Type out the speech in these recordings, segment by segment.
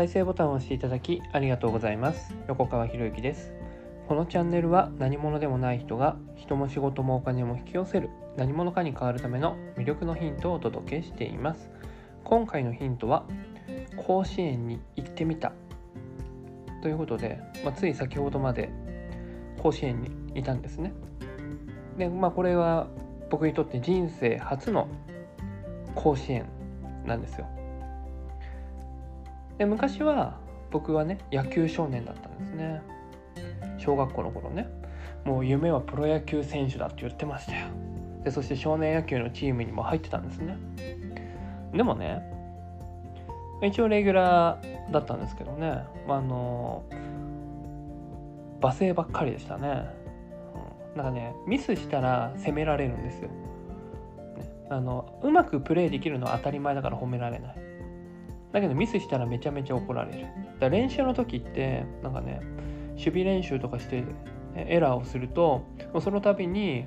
再生ボタンを押していただきありがとうございます。横川博之です。このチャンネルは何者でもない人が人も仕事もお金も引き寄せる何者かに変わるための魅力のヒントをお届けしています。今回のヒントは甲子園に行ってみたということで、つい先ほどまで甲子園にいたんですね。で、これは僕にとって人生初の甲子園なんですよ。で、昔は僕はね、野球少年だったんですね。小学校の頃ね、もう夢はプロ野球選手だって言ってましたよ。で、そして少年野球のチームにも入ってたんですね。でもね、一応レギュラーだったんですけどね、罵声ばっかりでしたね。ミスしたら責められるんですよ。うまくプレーできるのは当たり前だから褒められない。だけどミスしたらめちゃめちゃ怒られる。だから練習の時って守備練習とかしてエラーをすると、その度に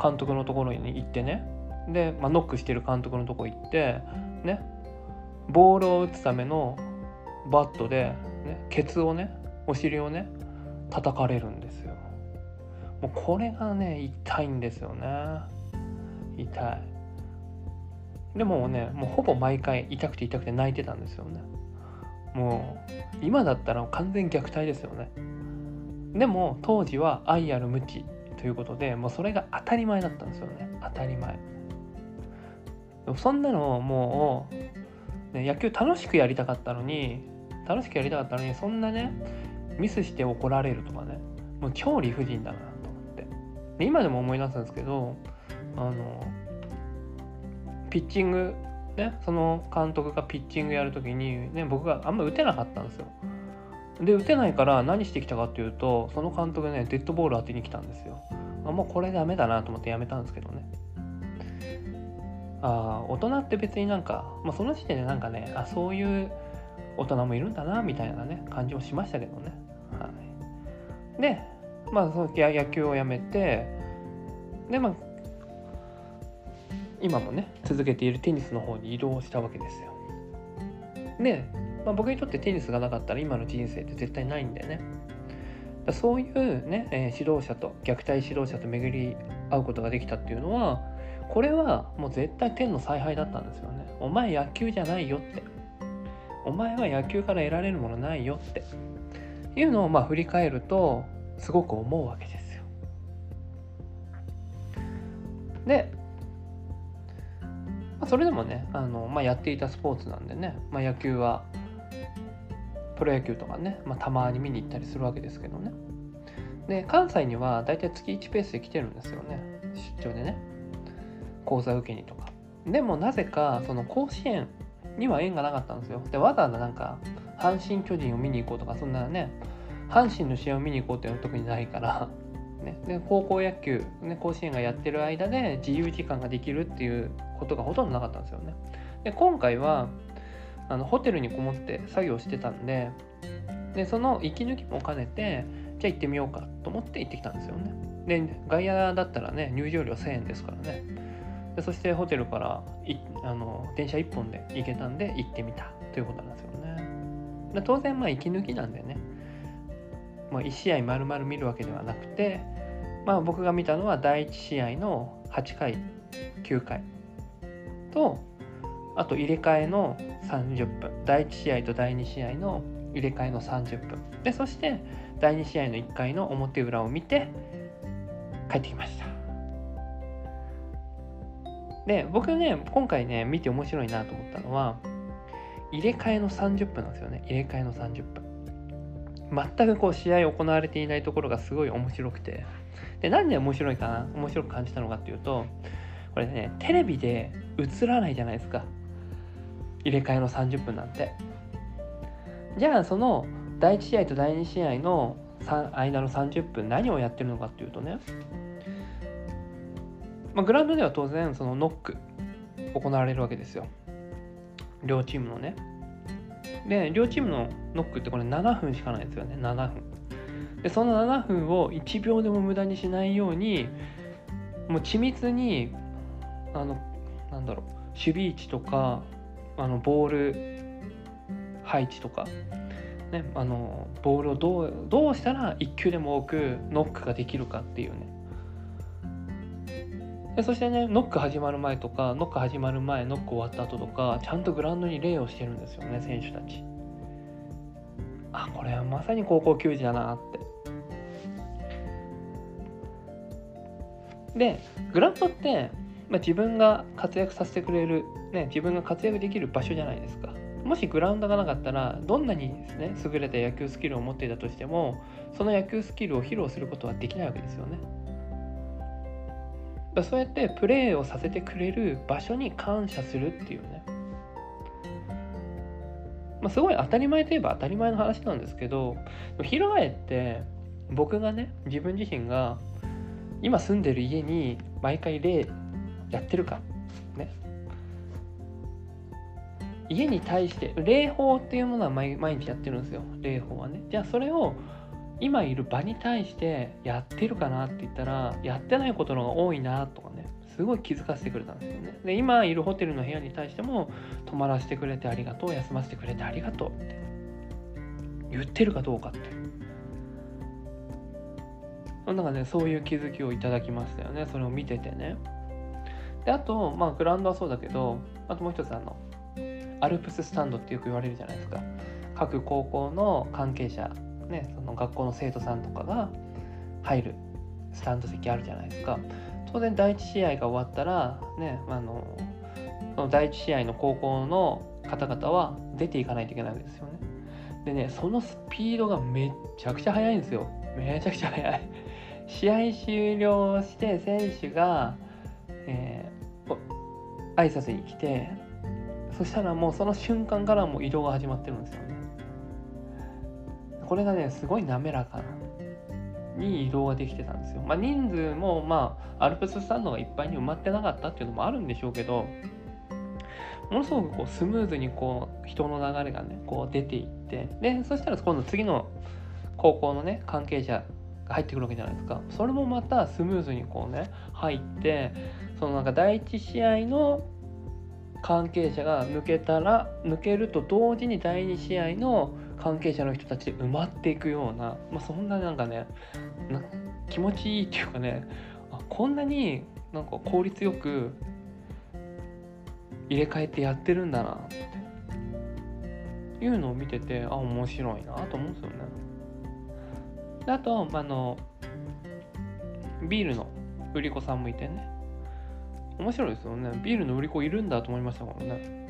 監督のところに行ってね、で、ノックしてる監督のところ行ってね、ボールを打つためのバットで、ケツをね、お尻をね、叩かれるんですよ。もうこれがね、痛いんですよね。痛い。でもね、もうほぼ毎回痛くて痛くて泣いてたんですよね。もう今だったら完全虐待ですよね。でも当時は愛ある無知ということで、もうそれが当たり前だったんですよね。当たり前。そんなのもう、野球楽しくやりたかったのに、そんなね、ミスして怒られるとかね、もう超理不尽だなと思って。で、今でも思い出すんですけど、ピッチングね、その監督がピッチングやるときにね、僕があんま打てなかったんですよ。で、打てないから何してきたかっていうと、その監督ね、デッドボール当てに来たんですよ。もうこれダメだなと思ってやめたんですけどね。大人って別にその時点でそういう大人もいるんだなみたいなね、感じもしましたけどね。はい。で、その野球をやめて、で今もね、続けているテニスの方に移動したわけですよ。で、僕にとってテニスがなかったら今の人生って絶対ないんだよね。だ、そういうね、指導者と虐待指導者と巡り合うことができたっていうのは、これはもう絶対天の采配だったんですよね。お前野球じゃないよって、お前は野球から得られるものないよっていうのを振り返るとすごく思うわけですよ。で、それでもね、やっていたスポーツなんでね、野球はプロ野球とかね、たまに見に行ったりするわけですけどね。で、関西にはだいたい月1ペースで来てるんですよね、出張でね、講座受けにとか。でもなぜかその甲子園には縁がなかったんですよ。で、わざわざ阪神巨人を見に行こうとか、そんなね、阪神の試合を見に行こうっていうのは特にないからね。で、高校野球、ね、甲子園がやってる間で自由時間ができるっていうことがほとんどなかったんですよね。で、今回はホテルにこもって作業してたんで、で、その息抜きも兼ねて、じゃあ行ってみようかと思って行ってきたんですよね。で、外野だったらね、入場料1000円ですからね。で、そしてホテルから電車1本で行けたんで行ってみたということなんですよね。で、当然息抜きなんでね、1試合丸々見るわけではなくて、僕が見たのは第1試合の8回9回と、あと入れ替えの30分、第1試合と第2試合の入れ替えの30分で、そして第2試合の1回の表裏を見て帰ってきました。で、僕ね、今回ね、見て面白いなと思ったのは入れ替えの30分なんですよね。入れ替えの30分、全く試合行われていないところがすごい面白くて、で、なんで面白く感じたのかっていうと、これね、テレビで映らないじゃないですか、入れ替えの30分なんて。じゃあその第1試合と第2試合の間の30分何をやってるのかっていうとね、グラウンドでは当然そのノック行われるわけですよ、両チームのね。で、両チームのノックってこれ7分しかないですよね。7分で、その7分を1秒でも無駄にしないように、もう緻密に守備位置とかボール配置とか、ね、ボールをどうしたら1球でも多くノックができるかっていうね。でそしてね、ノック始まる前、ノック終わった後とか、ちゃんとグラウンドに礼をしてるんですよね、選手たち。あ、これはまさに高校球児だなって。でグラウンドって、自分が活躍させてくれる、ね、自分が活躍できる場所じゃないですか。もしグラウンドがなかったら、どんなにですね、優れた野球スキルを持っていたとしても、その野球スキルを披露することはできないわけですよね。そうやってプレーをさせてくれる場所に感謝するっていうね、すごい当たり前といえば当たり前の話なんですけど、翻って僕がね、自分自身が今住んでる家に毎回礼やってるか、ね、家に対して礼法っていうものは毎日やってるんですよ。礼法はね、じゃあそれを今いる場に対してやってるかなって言ったら、やってないことの方が多いなとかね、すごい気づかせてくれたんですよね。で今いるホテルの部屋に対しても、泊まらせてくれてありがとう、休ませてくれてありがとうって言ってるかどうかって、なんかね、そういう気づきをいただきましたよね、それを見ててね。であと、グラウンドはそうだけど、あともう一つ、アルプススタンドってよく言われるじゃないですか。各高校の関係者ね、その学校の生徒さんとかが入るスタンド席あるじゃないですか。当然第一試合が終わったら、ね、その第一試合の高校の方々は出ていかないといけないわけですよね。でね、そのスピードがめちゃくちゃ速いんですよ。めちゃくちゃ速い。試合終了して選手が、挨拶に来て、そしたらもうその瞬間からもう移動が始まってるんですよね。これがね、すごい滑らかに移動ができてたんですよ。人数もアルプススタンドがいっぱいに埋まってなかったっていうのもあるんでしょうけど、ものすごくスムーズに人の流れがね、出ていって、でそしたら今度次の高校のね、関係者が入ってくるわけじゃないですか。それもまたスムーズに入って、その第一試合の関係者が抜けると同時に第二試合の関係者の人たちで埋まっていくような、そんな気持ちいいっていうかね、こんなに効率よく入れ替えてやってるんだなっていうのを見てて、面白いなと思うんですよね。あとビールの売り子さんもいてね、面白いですよね。ビールの売り子いるんだと思いましたからね。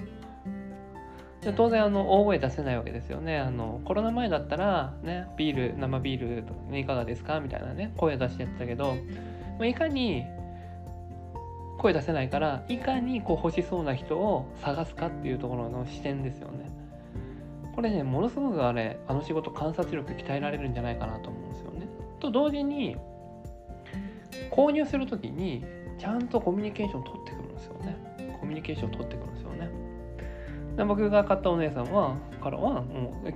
当然大声出せないわけですよね。コロナ前だったら、ね、生ビールとか、ね、いかがですかみたいなね、声出してやってたけど、いかに声出せないから、いかに欲しそうな人を探すかっていうところの視点ですよね。これね、ものすごくあの仕事、観察力鍛えられるんじゃないかなと思うんですよね。と同時に、購入するときにちゃんとコミュニケーションを取ってくるんですよね。僕が買ったお姉さんからはもう、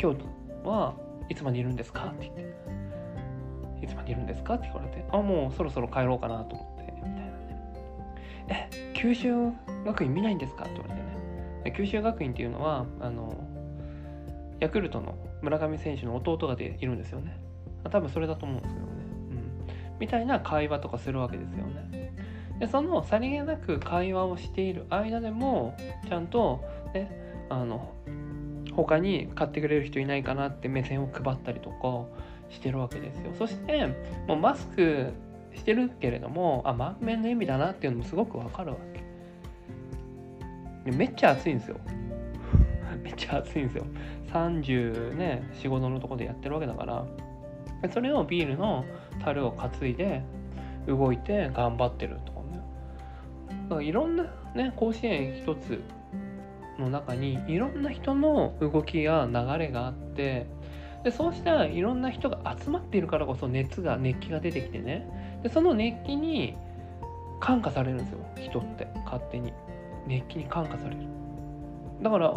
今日はいつまでいるんですかって言って、いつまでいるんですかって言われて、もうそろそろ帰ろうかなと思ってみたいなね。九州学院見ないんですかって言われてね。九州学院っていうのはヤクルトの村上選手の弟がいるんですよね。多分それだと思うんですけどね、みたいな会話とかするわけですよね。でそのさりげなく会話をしている間でも、ちゃんとね、他に買ってくれる人いないかなって目線を配ったりとかしてるわけですよ。そしてもうマスクしてるけれども、満面の笑みだなっていうのもすごくわかるわけ。めっちゃ暑いんですよ。めっちゃ暑いんですよ。34、5度のとこでやってるわけだから、それをビールの樽を担いで動いて頑張ってるとかね。だからいろんなね、甲子園一つの中にいろんな人の動きや流れがあって、でそうしたいろんな人が集まっているからこそ熱気が出てきてね。でその熱気に感化されるんですよ。人って勝手に熱気に感化される。だから、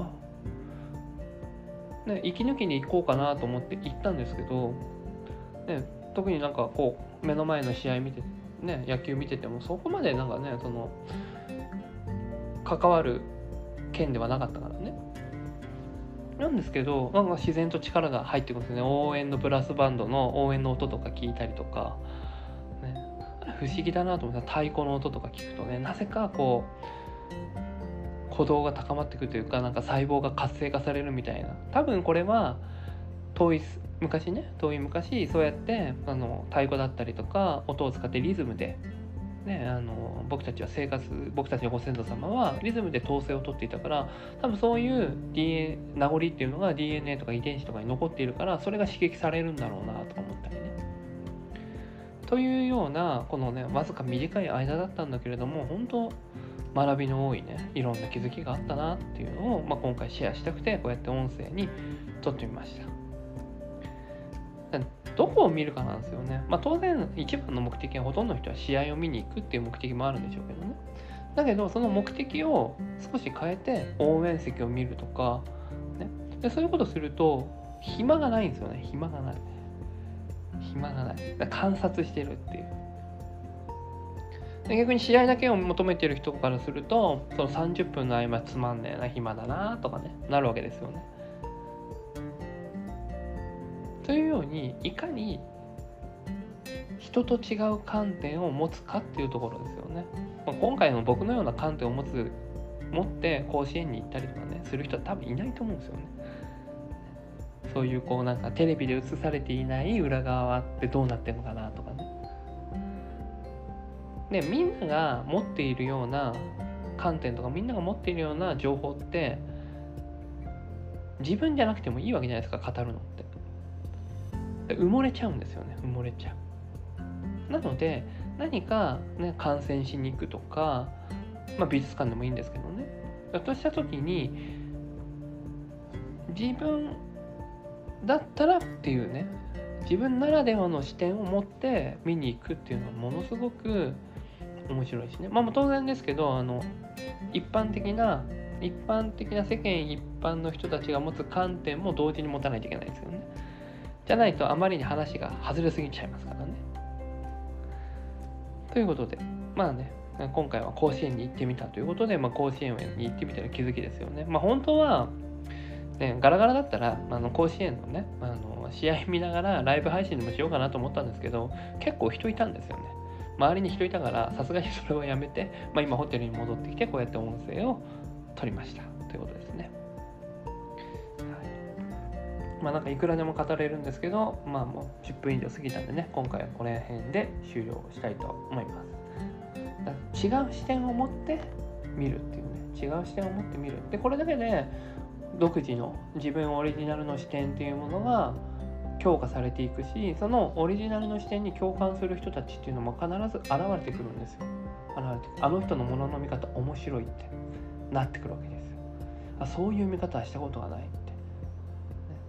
ね、息抜きに行こうかなと思って行ったんですけど、ね、特に目の前の試合見て、ね、野球見てても、そこまで関わる件ではなかったからね。なんですけど、まあ、自然と力が入ってくるんですね。応援のブラスバンドの応援の音とか聞いたりとか、ね、不思議だなと思った。太鼓の音とか聞くとね、なぜかこう鼓動が高まってくるというか、なんか細胞が活性化されるみたいな。多分これは遠い昔そうやって太鼓だったりとか音を使ってリズムで、ね、僕たちのご先祖様はリズムで統制をとっていたから、多分そういう、名残っていうのが DNA とか遺伝子とかに残っているから、それが刺激されるんだろうなとか思ったりね。というようなこのね、わずか短い間だったんだけれども、本当学びの多いね、いろんな気づきがあったなっていうのを、まあ、今回シェアしたくてこうやって音声に撮ってみました。どこを見るかなんですよね。まあ、当然一番の目的は、ほとんどの人は試合を見に行くっていう目的もあるんでしょうけどね。だけどその目的を少し変えて応援席を見るとか、ね、でそういうことすると暇がないんですよね。暇がない。だから観察してるっていう。で逆に試合だけを求めてる人からすると、その30分の合間つまんねえな、暇だなとかね、なるわけですよね。というように、いかに人と違う観点を持つかっていうところですよね。まあ、今回の僕のような観点を持って甲子園に行ったりとかね、する人は多分いないと思うんですよね。そういうこうなんかテレビで映されていない裏側ってどうなってるのかなとかね。で、みんなが持っているような観点とか、みんなが持っているような情報って自分じゃなくてもいいわけじゃないですか、語るのって。埋もれちゃうんですよね。なので何か、ね、観戦しに行くとか、まあ、美術館でもいいんですけどね、だとした時に自分だったらっていうね、自分ならではの視点を持って見に行くっていうのはものすごく面白いしね。まあ当然ですけど、一般的な世間一般の人たちが持つ観点も同時に持たないといけないですよね。じゃないとあまりに話が外れすぎちゃいますからね。ということで、まあね、今回は甲子園に行ってみたということで、まあ、甲子園に行ってみたら気づきですよね。まあ本当は、ね、ガラガラだったら甲子園のね、試合見ながらライブ配信でもしようかなと思ったんですけど、結構人いたんですよね。周りに人いたからさすがにそれはやめて、まあ、今ホテルに戻ってきてこうやって音声を撮りましたということですね。まあ、なんかいくらでも語れるんですけど、まあもう10分以上過ぎたんでね、今回はこれ辺で終了したいと思います。違う視点を持って見るっていうね、違う視点を持って見るで、これだけで独自の自分オリジナルの視点っていうものが強化されていくし、そのオリジナルの視点に共感する人たちっていうのも必ず現れてくるんですよ。あの人のものの見方面白いってなってくるわけですよ。あ、そういう見方はしたことがない。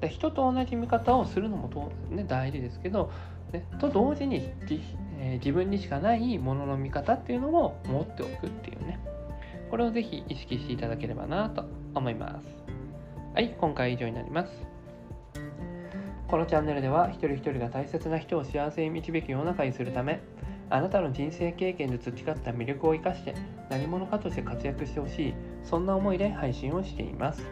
人と同じ見方をするのも、ね、大事ですけど、ね、と同時に、自分にしかないものの見方っていうのを持っておくっていうね、これをぜひ意識していただければなと思います。はい、今回以上になります。このチャンネルでは一人一人が大切な人を幸せに導く世の中にするため、あなたの人生経験で培った魅力を生かして何者かとして活躍してほしい、そんな思いで配信をしています。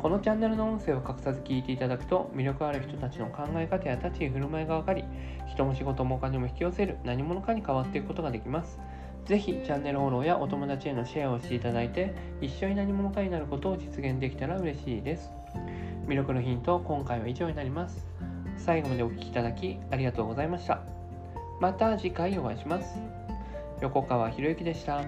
このチャンネルの音声を隠さず聞いていただくと、魅力ある人たちの考え方や立ち居振る舞いが分かり、人も仕事もお金も引き寄せる何者かに変わっていくことができます。ぜひチャンネルフォローやお友達へのシェアをしていただいて、一緒に何者かになることを実現できたら嬉しいです。魅力のヒント、今回は以上になります。最後までお聞きいただきありがとうございました。また次回お会いします。横川博之でした。